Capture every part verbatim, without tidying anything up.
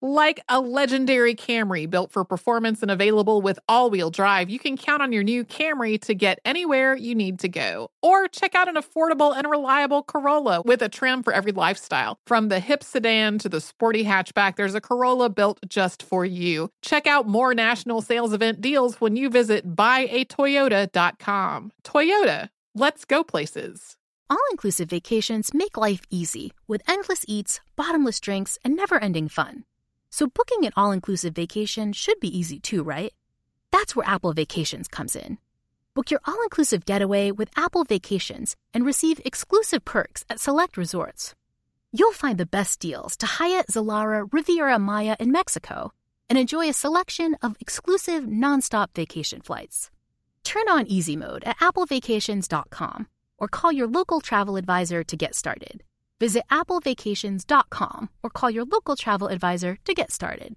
Like a legendary Camry built for performance and available with all-wheel drive, you can count on your new Camry to get anywhere you need to go. Or check out an affordable and reliable Corolla with a trim for every lifestyle. From the hip sedan to the sporty hatchback, there's a Corolla built just for you. Check out more national sales event deals when you visit Visit buy a toyota dot com. Toyota, let's go places. All-inclusive vacations make life easy with endless eats, bottomless drinks, and never-ending fun. So booking an all-inclusive vacation should be easy too, right? That's where Apple Vacations comes in. Book your all-inclusive getaway with Apple Vacations and receive exclusive perks at select resorts. You'll find the best deals to Hyatt, Zilara, Riviera Maya in Mexico, and enjoy a selection of exclusive nonstop vacation flights. Turn on easy mode at apple vacations dot com or call your local travel advisor to get started. Visit apple vacations dot com or call your local travel advisor to get started.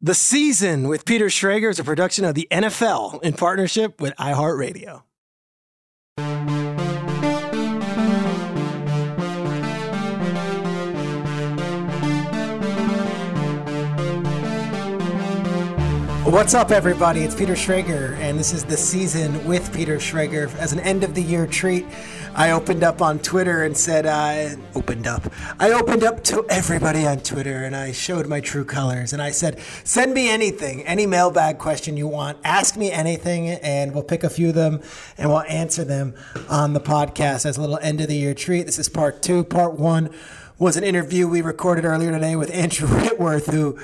The Season with Peter Schrager is a production of the N F L in partnership with iHeartRadio. What's up, everybody? It's Peter Schrager, and this is The Season with Peter Schrager. As an end-of-the-year treat, I opened up on Twitter and said, I opened up. I opened up to everybody on Twitter, and I showed my true colors, and I said, send me anything, any mailbag question you want. Ask me anything, and we'll pick a few of them, and we'll answer them on the podcast as a little end-of-the-year treat. This is part two. Part one was an interview we recorded earlier today with Andrew Whitworth, who,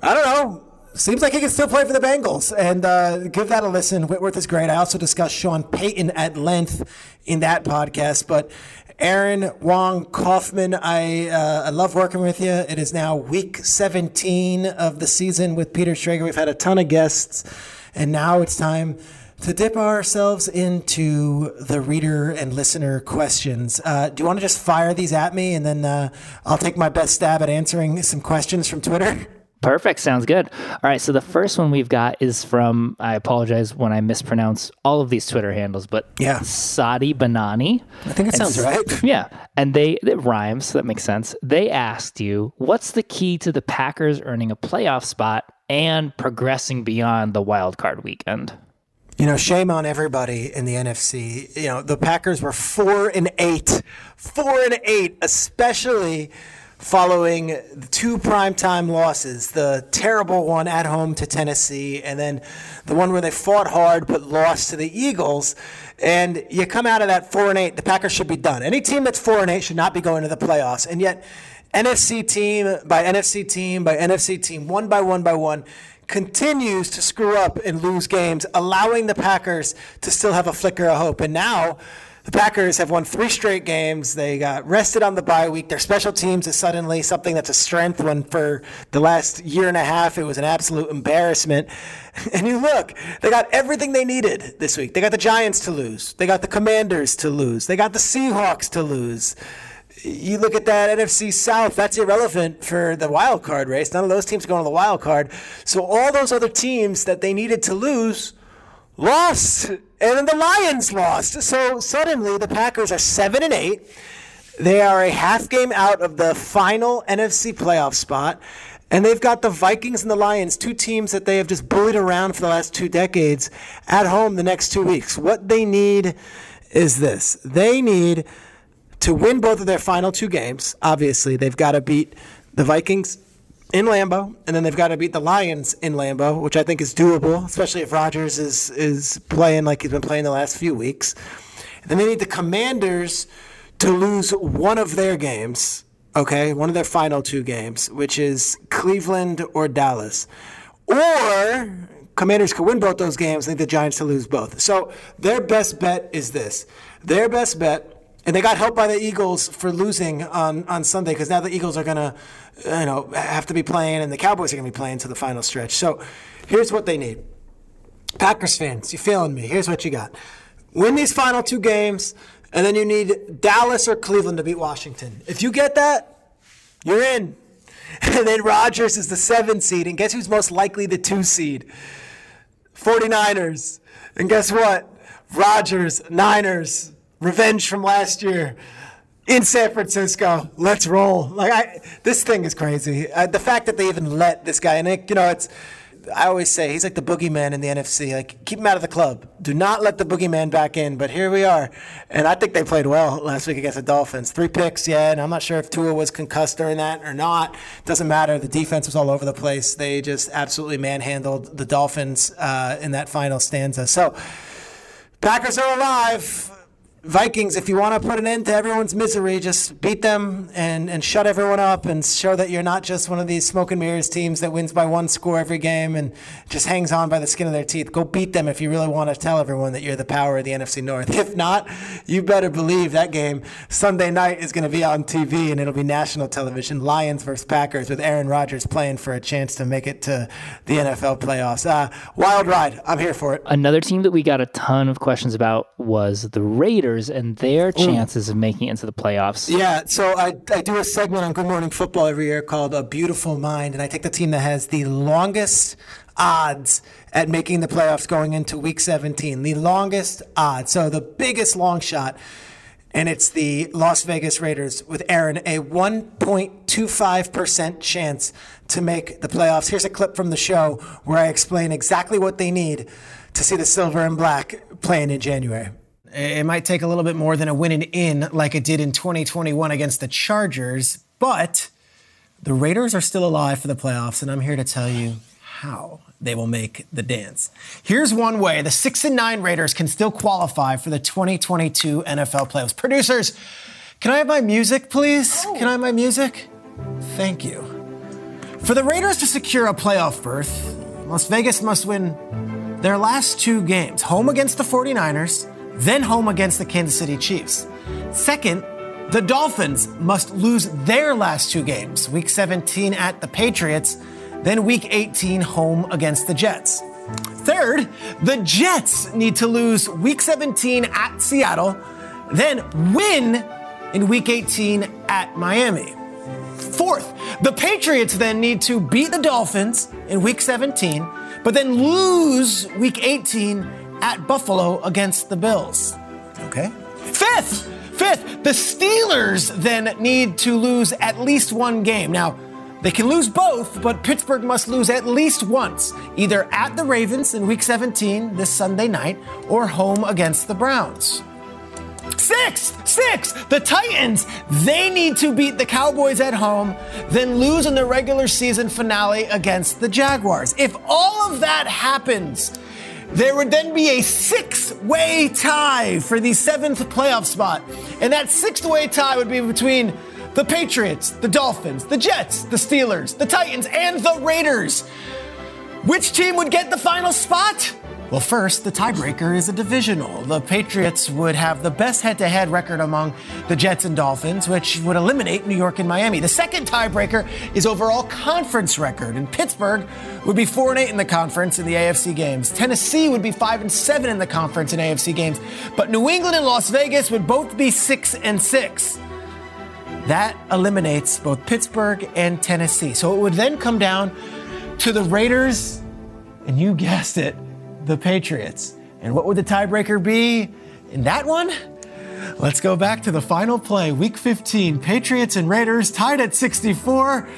I don't know, seems like he can still play for the Bengals, and uh, give that a listen. Whitworth is great. I also discussed Sean Payton at length in that podcast, but Aaron Wong Kaufman, I, uh, I love working with you. It is now week seventeen of The Season with Peter Schrager. We've had a ton of guests, and now it's time to dip ourselves into the reader and listener questions. Uh, do you want to just fire these at me, and then uh, I'll take my best stab at answering some questions from Twitter? Perfect. Sounds good. All right. So the first one we've got is from, I apologize when I mispronounce all of these Twitter handles, but yeah. Sadi Banani. I think it and sounds right. Yeah. And they, it rhymes. So that makes sense. They asked you, what's the key to the Packers earning a playoff spot and progressing beyond the wild card weekend? You know, shame on everybody in the N F C. You know, the Packers were four and eight, four and eight, especially following two primetime losses, the terrible one at home to Tennessee and then the one where they fought hard but lost to the Eagles. And you come out of that four and eight, the Packers should be done. Any team that's four and eight should not be going to the playoffs. And yet N F C team by N F C team by N F C team, one by one by one, continues to screw up and lose games, allowing the Packers to still have a flicker of hope. And now the Packers have won three straight games. They got rested on the bye week. Their special teams is suddenly something that's a strength when for the last year and a half it was an absolute embarrassment. And you look, they got everything they needed this week. They got the Giants to lose. They got the Commanders to lose. They got the Seahawks to lose. You look at that N F C South, that's irrelevant for the wild card race. None of those teams are going to the wild card. So all those other teams that they needed to lose lost, and then the Lions lost. So suddenly the Packers are seven and eight. They are a half game out of the final N F C playoff spot, And they've got the Vikings and the Lions, two teams that they have just bullied around for the last two decades, at home the next two weeks. What they need is this. They need to win both of their final two games. Obviously, they've got to beat the Vikings in Lambeau, and then they've got to beat the Lions in Lambeau, which I think is doable, especially if Rodgers is, is playing like he's been playing the last few weeks. And then they need the Commanders to lose one of their games, okay, one of their final two games, which is Cleveland or Dallas. Or Commanders could win both those games. I think the Giants to lose both. So their best bet is this. Their best bet, and they got helped by the Eagles for losing on, on Sunday, because now the Eagles are going to, you know, have to be playing, and the Cowboys are going to be playing to the final stretch. So here's what they need. Packers fans, you're failing me. Here's what you got. Win these final two games, and then you need Dallas or Cleveland to beat Washington. If you get that, you're in. And then Rodgers is the seven seed, and guess who's most likely the two seed? forty-niners. And guess what? Rodgers, Niners, revenge from last year in San Francisco. Let's roll. Like I, this thing is crazy. Uh, the fact that they even let this guy, and it, you know, it's. I always say he's like the boogeyman in the N F C. Like, keep him out of the club. Do not let the boogeyman back in. But here we are. And I think they played well last week against the Dolphins. Three picks, yeah. And I'm not sure if Tua was concussed during that or not. Doesn't matter. The defense was all over the place. They just absolutely manhandled the Dolphins uh, in that final stanza. So, Packers are alive. Vikings, if you want to put an end to everyone's misery, just beat them and, and shut everyone up and show that you're not just one of these smoke and mirrors teams that wins by one score every game and just hangs on by the skin of their teeth. Go beat them if you really want to tell everyone that you're the power of the N F C North. If not, you better believe that game Sunday night is going to be on T V, and it'll be national television. Lions versus Packers, with Aaron Rodgers playing for a chance to make it to the N F L playoffs. Uh, wild ride. I'm here for it. Another team that we got a ton of questions about was the Raiders and their chances Ooh. of making it into the playoffs. Yeah, so I, I do a segment on Good Morning Football every year called A Beautiful Mind, and I take the team that has the longest odds at making the playoffs going into Week seventeen. The longest odds. So the biggest long shot, and it's the Las Vegas Raiders with Aaron, a one point two five percent chance to make the playoffs. Here's a clip from the show where I explain exactly what they need to see the silver and black playing in January. It might take a little bit more than a win and in like it did in twenty twenty-one against the Chargers, but the Raiders are still alive for the playoffs, and I'm here to tell you how they will make the dance. Here's one way the six and nine Raiders can still qualify for the twenty twenty-two N F L playoffs. Producers, can I have my music, please? Oh. Can I have my music? Thank you. For the Raiders to secure a playoff berth, Las Vegas must win their last two games, home against the forty-niners, then home against the Kansas City Chiefs. Second, the Dolphins must lose their last two games, Week seventeen at the Patriots, then Week eighteen home against the Jets. Third, the Jets need to lose Week seventeen at Seattle, then win in Week eighteen at Miami. Fourth, the Patriots then need to beat the Dolphins in Week seventeen, but then lose Week eighteen at Buffalo against the Bills. Okay. Fifth, fifth, the Steelers then need to lose at least one game. Now, they can lose both, but Pittsburgh must lose at least once, either at the Ravens in Week seventeen this Sunday night or home against the Browns. Sixth, sixth, the Titans, they need to beat the Cowboys at home, then lose in the regular season finale against the Jaguars. If all of that happens, there would then be a six-way tie for the seventh playoff spot. And that sixth-way tie would be between the Patriots, the Dolphins, the Jets, the Steelers, the Titans, and the Raiders. Which team would get the final spot? Well, first, the tiebreaker is a divisional. The Patriots would have the best head-to-head record among the Jets and Dolphins, which would eliminate New York and Miami. The second tiebreaker is overall conference record, and Pittsburgh would be four and eight in the conference in the A F C games. Tennessee would be five and seven in the conference in A F C games, but New England and Las Vegas would both be six and six. That eliminates both Pittsburgh and Tennessee. So it would then come down to the Raiders, and you guessed it, the Patriots. And what would the tiebreaker be in that one? Let's go back to the final play, Week fifteen. Patriots and Raiders tied at sixty-four.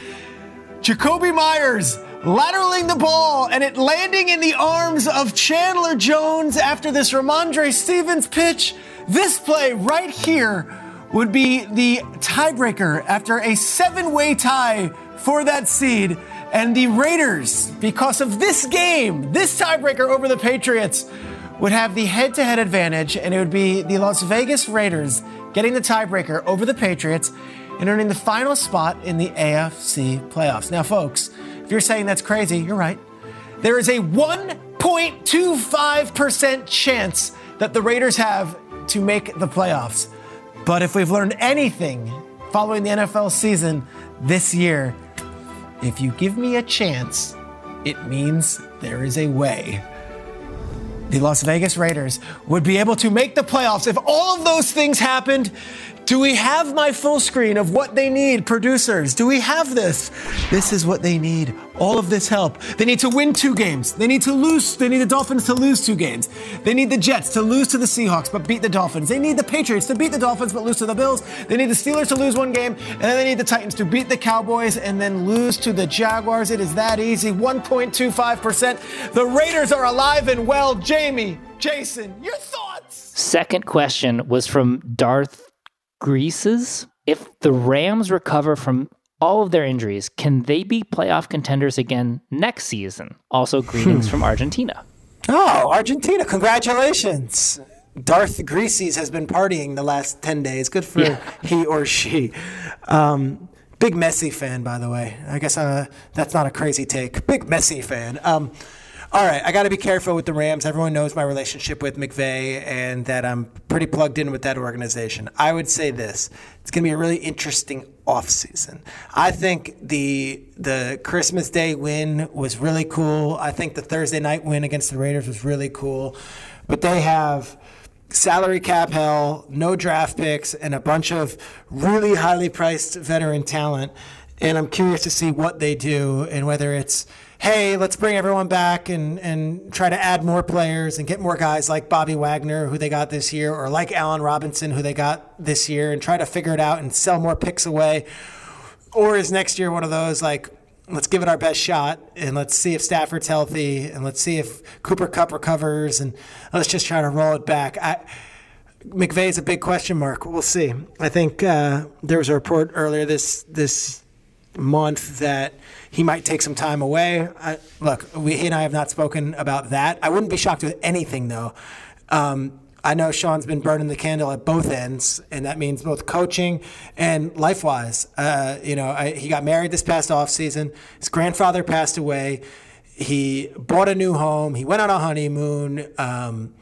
Jacoby Myers lateraling the ball and it landing in the arms of Chandler Jones after this Ramondre Stevens pitch. This play right here would be the tiebreaker after a seven-way tie for that seed. And the Raiders, because of this game, this tiebreaker over the Patriots, would have the head-to-head advantage, and it would be the Las Vegas Raiders getting the tiebreaker over the Patriots and earning the final spot in the A F C playoffs. Now, folks, if you're saying that's crazy, you're right. There is a one point two five percent chance that the Raiders have to make the playoffs. But if we've learned anything following the N F L season this year, if you give me a chance, it means there is a way. The Las Vegas Raiders would be able to make the playoffs if all of those things happened. Do we have my full screen of what they need, producers? Do we have this? This is what they need. All of this help. They need to win two games. They need to lose. They need the Dolphins to lose two games. They need the Jets to lose to the Seahawks but beat the Dolphins. They need the Patriots to beat the Dolphins but lose to the Bills. They need the Steelers to lose one game. And then they need the Titans to beat the Cowboys and then lose to the Jaguars. It is that easy. one point two five percent. The Raiders are alive and well. Jamie, Jason, your thoughts? Second question was from Darth Greases. If the Rams recover from all of their injuries, can they be playoff contenders again next season? Also, greetings from Argentina. Oh, Argentina. Congratulations. Darth Greases has been partying the last ten days. Good for yeah. he or she. Um, big Messi fan, by the way. I guess uh, that's not a crazy take. Big Messi fan. Um, All right, I got to be careful with the Rams. Everyone knows my relationship with McVay and that I'm pretty plugged in with that organization. I would say this. It's going to be a really interesting offseason. I think the the Christmas Day win was really cool. I think the Thursday night win against the Raiders was really cool. But they have salary cap hell, no draft picks, and a bunch of really highly priced veteran talent. And I'm curious to see what they do and whether it's, hey, let's bring everyone back and, and try to add more players and get more guys like Bobby Wagner, who they got this year, or like Allen Robinson, who they got this year, and try to figure it out and sell more picks away. Or is next year one of those, like, let's give it our best shot and let's see if Stafford's healthy and let's see if Cooper Kupp recovers and let's just try to roll it back. I, McVay's a big question mark. We'll see. I think uh, there was a report earlier this this month that he might take some time away. I, look, we, he and I have not spoken about that. I wouldn't be shocked with anything, though. Um, I know Sean's been burning the candle at both ends, and that means both coaching and life-wise. Uh, you know, I, he got married this past offseason. His grandfather passed away. He bought a new home. He went on a honeymoon. Um,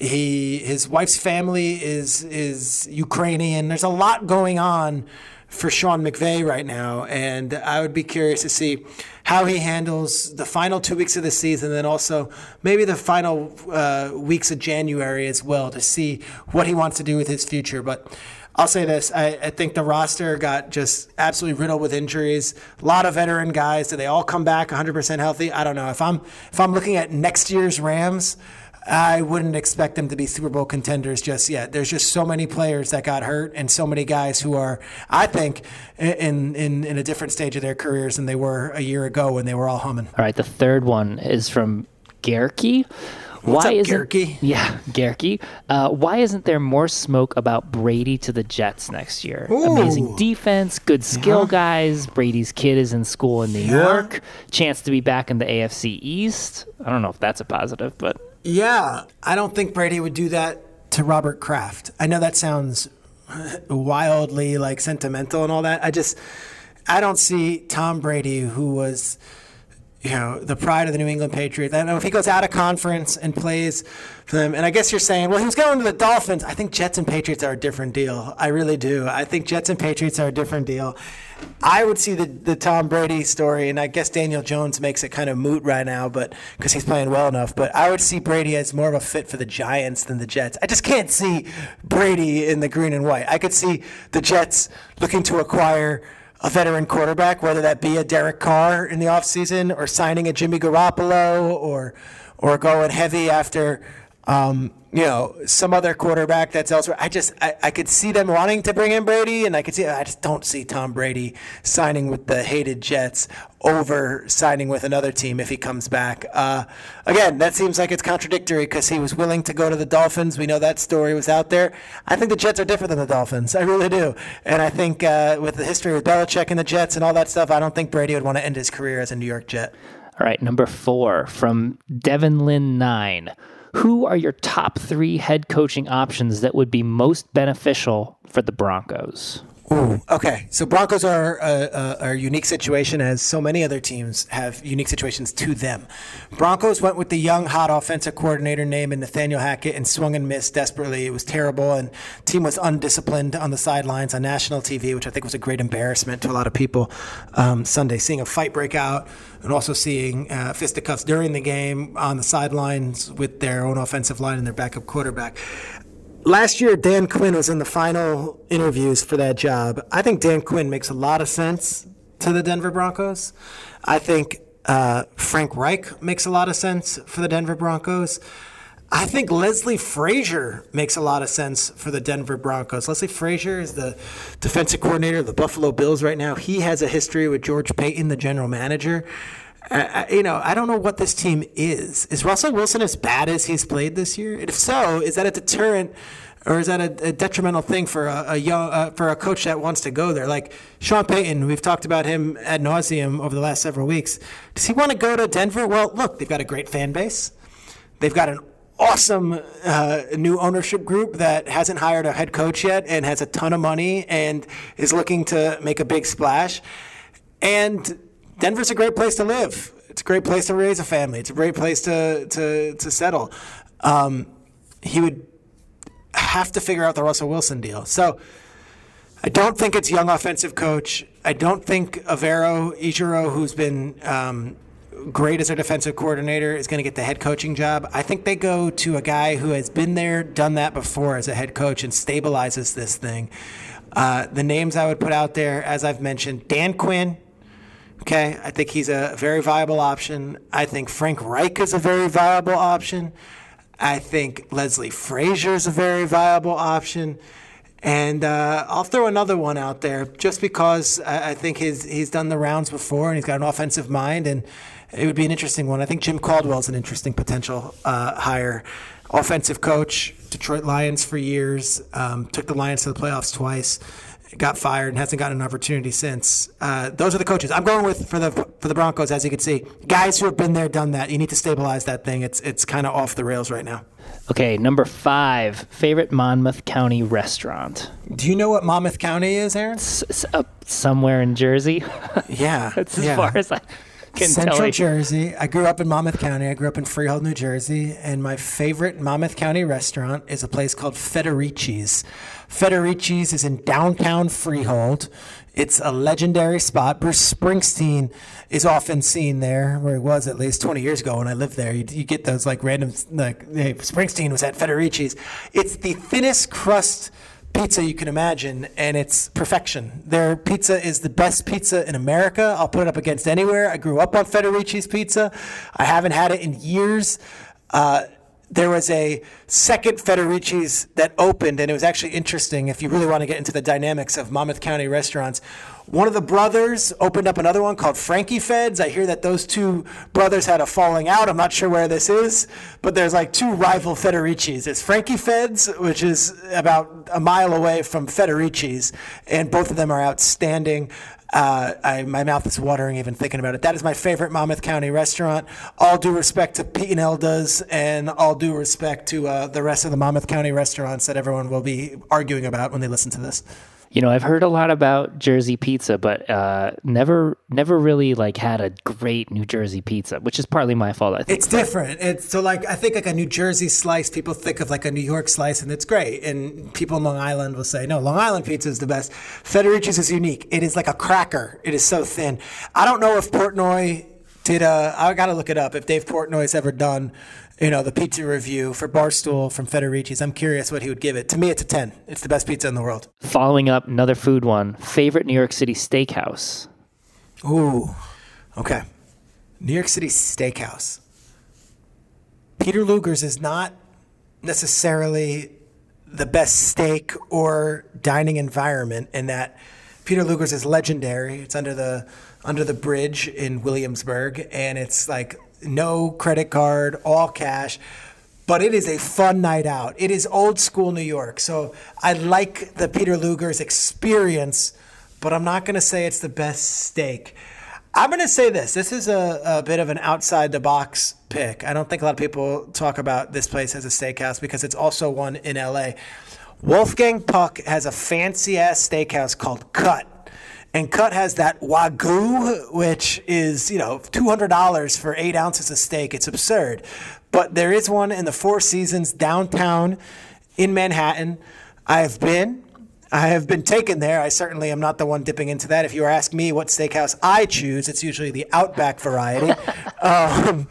he his wife's family is is Ukrainian. There's a lot going on for Sean McVay right now, and I would be curious to see how he handles the final two weeks of the season and then also maybe the final uh, weeks of January as well to see what he wants to do with his future. But I'll say this. I, I think the roster got just absolutely riddled with injuries. A lot of veteran guys. Do they all come back one hundred percent healthy? I don't know. If I'm if I'm looking at next year's Rams, I wouldn't expect them to be Super Bowl contenders just yet. There's just so many players that got hurt and so many guys who are, I think, in in, in a different stage of their careers than they were a year ago when they were all humming. All right, the third one is from Gerke. What's why up, isn't, Gerke? Yeah, Gerke. Uh, why isn't there more smoke about Brady to the Jets next year? Ooh. Amazing defense, good skill yeah. guys. Brady's kid is in school in New yeah. York. Chance to be back in the A F C East. I don't know if that's a positive, but... Yeah, I don't think Brady would do that to Robert Kraft. I know that sounds wildly like sentimental and all that. I just, I don't see Tom Brady, who was, you know, the pride of the New England Patriots. I don't know if he goes out of conference and plays for them. And I guess you're saying, well, he was going to the Dolphins. I think Jets and Patriots are a different deal. I really do. I think Jets and Patriots are a different deal. I would see the, the Tom Brady story, and I guess Daniel Jones makes it kind of moot right now but because he's playing well enough. But I would see Brady as more of a fit for the Giants than the Jets. I just can't see Brady in the green and white. I could see the Jets looking to acquire a veteran quarterback, whether that be a Derek Carr in the offseason or signing a Jimmy Garoppolo or or going heavy after Um, you know, some other quarterback that's elsewhere. I just I, I could see them wanting to bring in Brady, and I could see I just don't see Tom Brady signing with the hated Jets over signing with another team if he comes back. Uh, again, that seems like it's contradictory because he was willing to go to the Dolphins. We know that story was out there. I think the Jets are different than the Dolphins. I really do. And I think uh, with the history with Belichick and the Jets and all that stuff, I don't think Brady would want to end his career as a New York Jet. All right, number four from Devin Lin nine. Who are your top three head coaching options that would be most beneficial for the Broncos? Ooh, okay. So Broncos are a, a, a unique situation, as so many other teams have unique situations to them. Broncos went with the young, hot offensive coordinator named Nathaniel Hackett and swung and missed desperately. It was terrible, and team was undisciplined on the sidelines on national T V, which I think was a great embarrassment to a lot of people um, Sunday. Seeing a fight break out and also seeing uh, fisticuffs during the game on the sidelines with their own offensive line and their backup quarterback. Last year, Dan Quinn was in the final interviews for that job. I think Dan Quinn makes a lot of sense to the Denver Broncos. I think uh, Frank Reich makes a lot of sense for the Denver Broncos. I think Leslie Frazier makes a lot of sense for the Denver Broncos. Leslie Frazier is the defensive coordinator of the Buffalo Bills right now. He has a history with George Payton, the general manager. I, you know, I don't know what this team is. Is Russell Wilson as bad as he's played this year? If so, is that a deterrent or is that a, a detrimental thing for a, a young, uh, for a coach that wants to go there? Like Sean Payton, we've talked about him ad nauseum over the last several weeks. Does he want to go to Denver? Well, look, they've got a great fan base. They've got an awesome uh, new ownership group that hasn't hired a head coach yet and has a ton of money and is looking to make a big splash. And Denver's a great place to live. It's a great place to raise a family. It's a great place to to, to settle. Um, he would have to figure out the Russell Wilson deal. So I don't think it's young offensive coach. I don't think Averro Ijiro, who's been um, great as their defensive coordinator, is going to get the head coaching job. I think they go to a guy who has been there, done that before as a head coach and stabilizes this thing. Uh, the names I would put out there, as I've mentioned, Dan Quinn. Okay, I think he's a very viable option. I think Frank Reich is a very viable option. I think Leslie Frazier is a very viable option. And uh, I'll throw another one out there just because I, I think his, he's done the rounds before and he's got an offensive mind, and it would be an interesting one. I think Jim Caldwell is an interesting potential uh, hire. Offensive coach, Detroit Lions for years, um, took the Lions to the playoffs twice. Got fired and hasn't gotten an opportunity since. Uh, those are the coaches I'm going with for the for the Broncos, as you can see. Guys who have been there, done that. You need to stabilize that thing. It's it's kind of off the rails right now. Okay, number five, favorite Monmouth County restaurant. Do you know what Monmouth County is, Aaron? S- s- up somewhere in Jersey. Yeah. That's as yeah. far as I can Central tell you. Jersey. I grew up in Monmouth County. I grew up in Freehold, New Jersey. And my favorite Monmouth County restaurant is a place called Federici's. Federici's is in downtown Freehold. It's a legendary spot. Bruce Springsteen is often seen there, where he was at least twenty years ago when I lived there. You, you get those like random, like, hey, Springsteen was at Federici's. It's the thinnest crust pizza you can imagine, and it's perfection. Their pizza is the best pizza in America. I'll put it up against anywhere. I grew up on Federici's pizza. I haven't had it in years. Uh, There was a second Federici's that opened, and it was actually interesting if you really want to get into the dynamics of Monmouth County restaurants. One of the brothers opened up another one called Frankie Feds. I hear that those two brothers had a falling out. I'm not sure where this is, but there's like two rival Federici's. It's Frankie Feds, which is about a mile away from Federici's, and both of them are outstanding. Uh, I, my mouth is watering even thinking about it. That is my favorite Monmouth County restaurant. All due respect to Pete and Elda's, and all due respect to uh, the rest of the Monmouth County restaurants that everyone will be arguing about when they listen to this. You know, I've heard a lot about Jersey pizza, but uh, never, never really like had a great New Jersey pizza, which is partly my fault. I think it's different. It's so like I think like a New Jersey slice, people think of like a New York slice, and it's great. And people in Long Island will say, no, Long Island pizza is the best. Federici's is unique. It is like a cracker. It is so thin. I don't know if Portnoy did. A, I got to look it up. If Dave Portnoy's ever done, you know, the pizza review for Barstool from Federici's. I'm curious what he would give it. To me, it's a ten. It's the best pizza in the world. Following up, another food one. Favorite New York City steakhouse? Ooh, okay. New York City steakhouse. Peter Luger's is not necessarily the best steak or dining environment, in that Peter Luger's is legendary. It's under the under the bridge in Williamsburg, and it's like no credit card, all cash. But it is a fun night out. It is old school New York. So I like the Peter Luger's experience, but I'm not going to say it's the best steak. I'm going to say this. This is a, a bit of an outside-the-box pick. I don't think a lot of people talk about this place as a steakhouse because it's also one in L A. Wolfgang Puck has a fancy-ass steakhouse called Cut. And Cut has that Wagyu, which is, you know, two hundred dollars for eight ounces of steak. It's absurd. But there is one in the Four Seasons downtown in Manhattan. I have been. I have been taken there. I certainly am not the one dipping into that. If you ask me what steakhouse I choose, it's usually the Outback variety, um,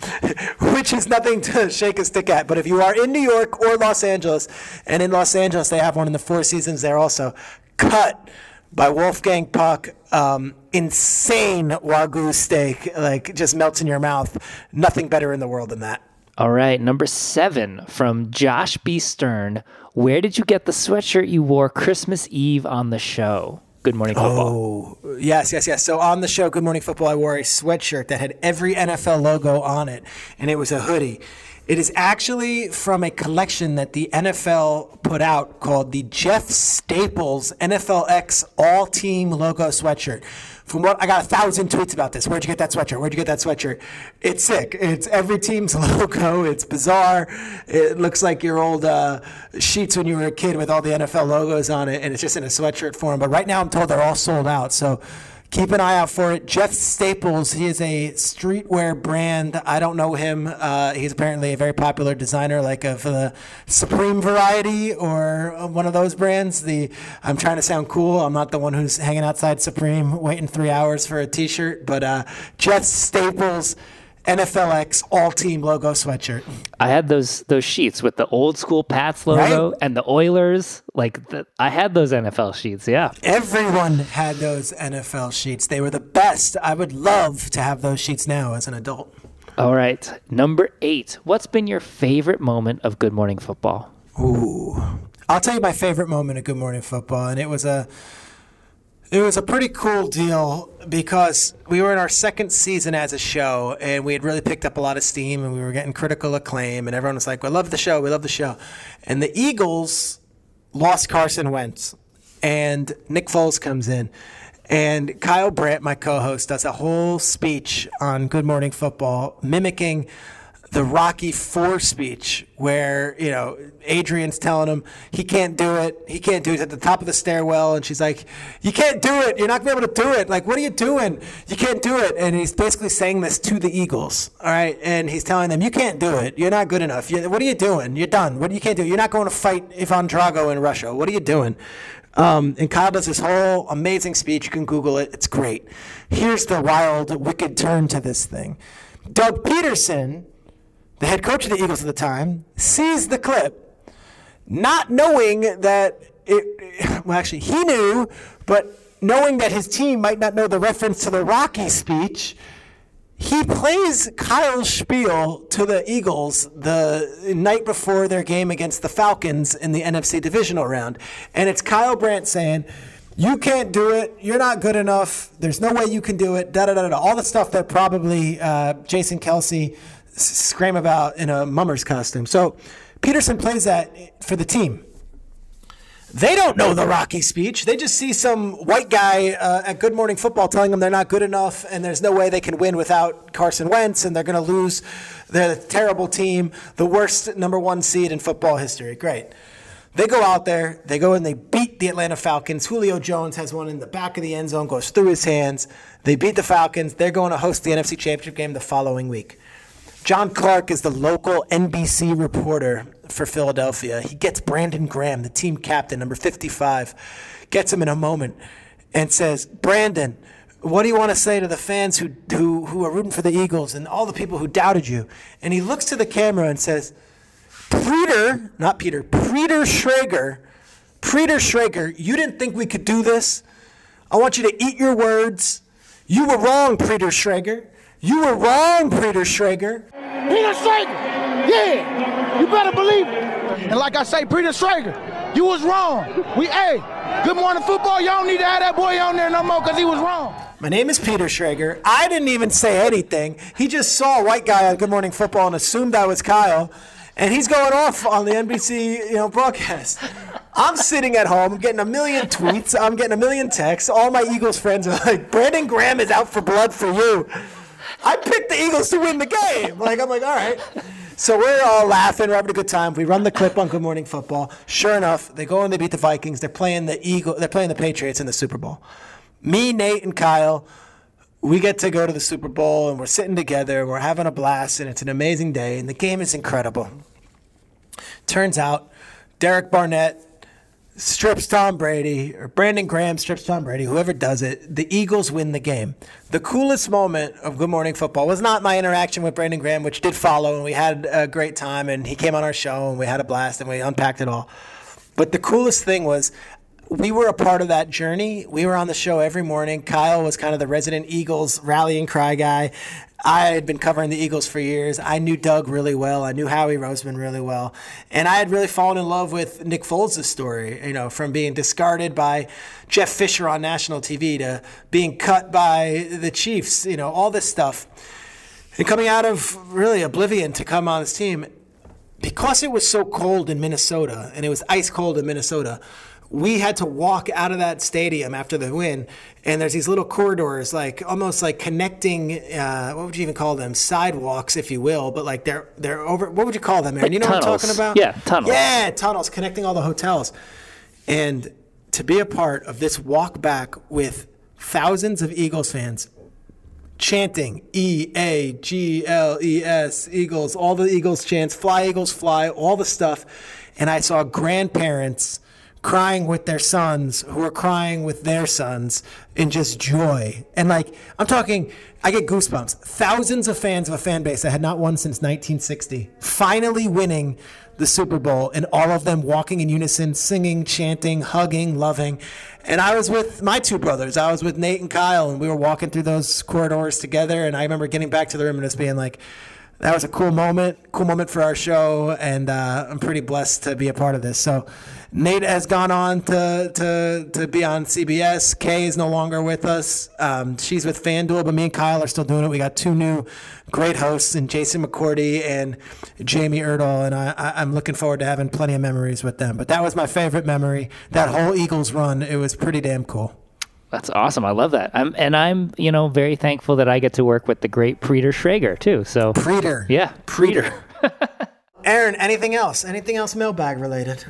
which is nothing to shake a stick at. But if you are in New York or Los Angeles, and in Los Angeles they have one in the Four Seasons there also, Cut by Wolfgang Puck. Um, insane Wagyu steak, like just melts in your mouth. Nothing better in the world than that. All right, number seven from Josh B. Stern. Where did you get the sweatshirt you wore Christmas Eve on the show? Good Morning Football. Oh, yes, yes, yes. So on the show, Good Morning Football, I wore a sweatshirt that had every N F L logo on it, and it was a hoodie. It is actually from a collection that the N F L put out called the Jeff Staples N F L X All Team Logo Sweatshirt. From what I got a thousand tweets about this. Where'd you get that sweatshirt? Where'd you get that sweatshirt? It's sick. It's every team's logo. It's bizarre. It looks like your old uh, sheets when you were a kid with all the N F L logos on it, and it's just in a sweatshirt form. But right now, I'm told they're all sold out. So keep an eye out for it. Jeff Staples, he is a streetwear brand. I don't know him. Uh, he's apparently a very popular designer, like of the Supreme variety or one of those brands. The I'm trying to sound cool. I'm not the one who's hanging outside Supreme waiting three hours for a T-shirt. But uh, Jeff Staples, N F L X all-team logo sweatshirt. I had those those sheets with the old-school Pats logo, right? And the Oilers. Like the, I had those N F L sheets, yeah. Everyone had those N F L sheets. They were the best. I would love to have those sheets now as an adult. All right, number eight. What's been your favorite moment of Good Morning Football? Ooh. I'll tell you my favorite moment of Good Morning Football, and it was a... It was a pretty cool deal because we were in our second season as a show, and we had really picked up a lot of steam, and we were getting critical acclaim, and everyone was like, we love the show, we love the show. And the Eagles lost Carson Wentz, and Nick Foles comes in, and Kyle Brandt, my co-host, does a whole speech on Good Morning Football mimicking the Rocky Four speech where, you know, Adrian's telling him he can't do it. He can't do it. He's at the top of the stairwell. And she's like, you can't do it. You're not going to be able to do it. Like, what are you doing? You can't do it. And he's basically saying this to the Eagles. All right. And he's telling them, you can't do it. You're not good enough. You're, what are you doing? You're done. What you can't do. You're not going to fight Ivan Drago in Russia. What are you doing? Um, and Kyle does this whole amazing speech. You can Google it. It's great. Here's the wild, wicked turn to this thing. Doug Peterson, the head coach of the Eagles at the time, sees the clip, not knowing that it, well, actually, he knew, but knowing that his team might not know the reference to the Rocky speech, he plays Kyle's spiel to the Eagles the night before their game against the Falcons in the N F C divisional round. And it's Kyle Brandt saying, you can't do it. You're not good enough. There's no way you can do it. Da da da da. All the stuff that probably uh, Jason Kelsey scream about in a mummer's costume. So Peterson plays that for the team. They don't know the Rocky speech. They just see some white guy uh, at Good Morning Football telling them they're not good enough and there's no way they can win without Carson Wentz and they're going to lose. They're a terrible team, the worst number one seed in football history. Great. They go out there. They go and they beat the Atlanta Falcons. Julio Jones has one in the back of the end zone, goes through his hands. They beat the Falcons. They're going to host the N F C Championship game the following week. John Clark is the local N B C reporter for Philadelphia. He gets Brandon Graham, the team captain, number fifty-five, gets him in a moment and says, Brandon, what do you want to say to the fans who, who, who are rooting for the Eagles and all the people who doubted you? And he looks to the camera and says, Peter, not Peter, Peter Schrager, Peter Schrager, you didn't think we could do this? I want you to eat your words. You were wrong, Peter Schrager. You were wrong, Peter Schrager. Peter Schrager! Yeah! You better believe it! And like I say, Peter Schrager, you was wrong. We, hey, Good Morning Football, y'all don't need to have that boy on there no more because he was wrong. My name is Peter Schrager. I didn't even say anything. He just saw a white guy on Good Morning Football and assumed I was Kyle, and he's going off on the N B C, you know, broadcast. I'm sitting at home, I'm getting a million tweets, I'm getting a million texts. All my Eagles friends are like, Brandon Graham is out for blood for you. I picked the Eagles to win the game. Like, I'm like, all right. So we're all laughing, we're having a good time. We run the clip on Good Morning Football. Sure enough, they go and they beat the Vikings. They're playing the Eagle. They're playing the Patriots in the Super Bowl. Me, Nate, and Kyle, we get to go to the Super Bowl, and we're sitting together, and we're having a blast, and it's an amazing day, and the game is incredible. Turns out Derek Barnett strips Tom Brady, or Brandon Graham strips Tom Brady, whoever does it, the Eagles win the game. The coolest moment of Good Morning Football was not my interaction with Brandon Graham, which did follow, and we had a great time, and he came on our show, and we had a blast, and we unpacked it all. But the coolest thing was, we were a part of that journey. We were on the show every morning. Kyle was kind of the resident Eagles rallying cry guy. I had been covering the Eagles for years. I knew Doug really well. I knew Howie Roseman really well. And I had really fallen in love with Nick Foles' story, you know, from being discarded by Jeff Fisher on national T V to being cut by the Chiefs, you know, all this stuff. And coming out of really oblivion to come on this team, because it was so cold in Minnesota, and it was ice cold in Minnesota, we had to walk out of that stadium after the win, and there's these little corridors, like almost like connecting, uh, what would you even call them? Sidewalks, if you will, but like they're they're over. What would you call them, Aaron? Like you know tunnels. What I'm talking about? Yeah, tunnels. Yeah, tunnels connecting all the hotels. And to be a part of this walk back with thousands of Eagles fans chanting E A G L E S Eagles, all the Eagles chants, fly Eagles fly, all the stuff, and I saw grandparents crying with their sons who are crying with their sons in just joy. And like, I'm talking, I get goosebumps. Thousands of fans of a fan base that had not won since nineteen sixty, finally winning the Super Bowl, and all of them walking in unison, singing, chanting, hugging, loving. And I was with my two brothers. I was with Nate and Kyle, and we were walking through those corridors together. And I remember getting back to the room and just being like, that was a cool moment, cool moment for our show, and uh, I'm pretty blessed to be a part of this. So Nate has gone on to to to be on C B S. Kay is no longer with us. Um, she's with FanDuel, but me and Kyle are still doing it. We got two new great hosts, and Jason McCourty and Jamie Erdahl, and I, I, I'm looking forward to having plenty of memories with them. But that was my favorite memory, that whole Eagles run. It was pretty damn cool. That's awesome. I love that. I'm, and I'm, you know, very thankful that I get to work with the great Peter Schrager, too. So Peter. Yeah. Peter. Aaron, anything else? Anything else mailbag related?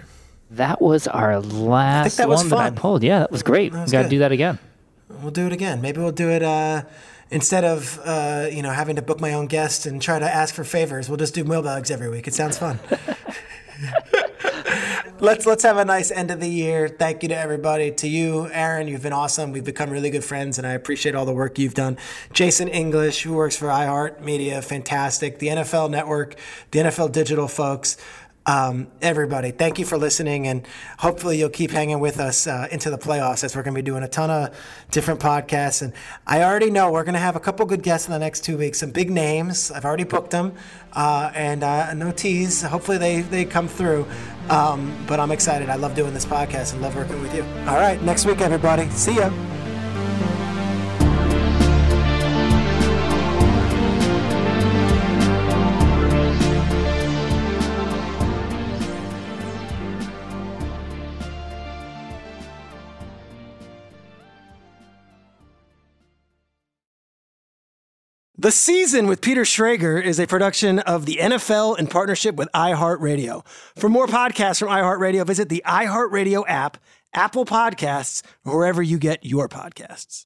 That was our last I think that was one fun. That I pulled. Yeah, that was great. We've got to do that again. We'll do it again. Maybe we'll do it uh, instead of, uh, you know, having to book my own guests and try to ask for favors. We'll just do mailbags every week. It sounds fun. Let's let's have a nice end of the year. Thank you to everybody. To you, Aaron, you've been awesome. We've become really good friends, and I appreciate all the work you've done. Jason English, who works for iHeartMedia, fantastic. The N F L Network, the N F L Digital folks, um, everybody. Thank you for listening, and hopefully you'll keep hanging with us uh, into the playoffs, as we're going to be doing a ton of different podcasts. And I already know we're going to have a couple good guests in the next two weeks, some big names. I've already booked them, uh, and uh, no tease. Hopefully they, they come through. Um, but I'm excited. I love doing this podcast and love working with you. All right, next week, everybody. See ya. The Season with Peter Schrager is a production of the N F L in partnership with iHeartRadio. For more podcasts from iHeartRadio, visit the iHeartRadio app, Apple Podcasts, or wherever you get your podcasts.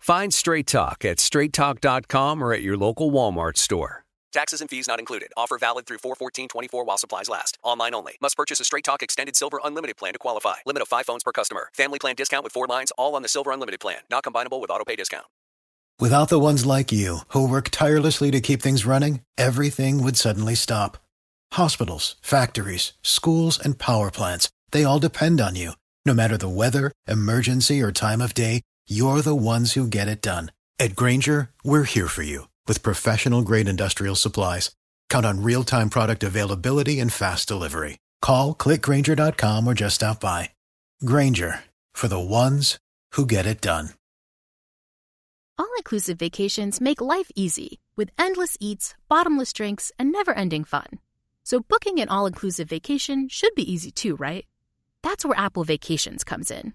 Find Straight Talk at straight talk dot com or at your local Walmart store. Taxes and fees not included. Offer valid through four fourteen twenty-four while supplies last. Online only. Must purchase a Straight Talk Extended Silver Unlimited plan to qualify. Limit of five phones per customer. Family plan discount with four lines all on the Silver Unlimited plan. Not combinable with auto pay discount. Without the ones like you, who work tirelessly to keep things running, everything would suddenly stop. Hospitals, factories, schools, and power plants, they all depend on you. No matter the weather, emergency, or time of day, you're the ones who get it done. At Grainger, we're here for you, with professional-grade industrial supplies. Count on real-time product availability and fast delivery. Call, click grainger dot com or just stop by. Grainger, for the ones who get it done. All-inclusive vacations make life easy with endless eats, bottomless drinks, and never-ending fun. So booking an all-inclusive vacation should be easy too, right? That's where Apple Vacations comes in.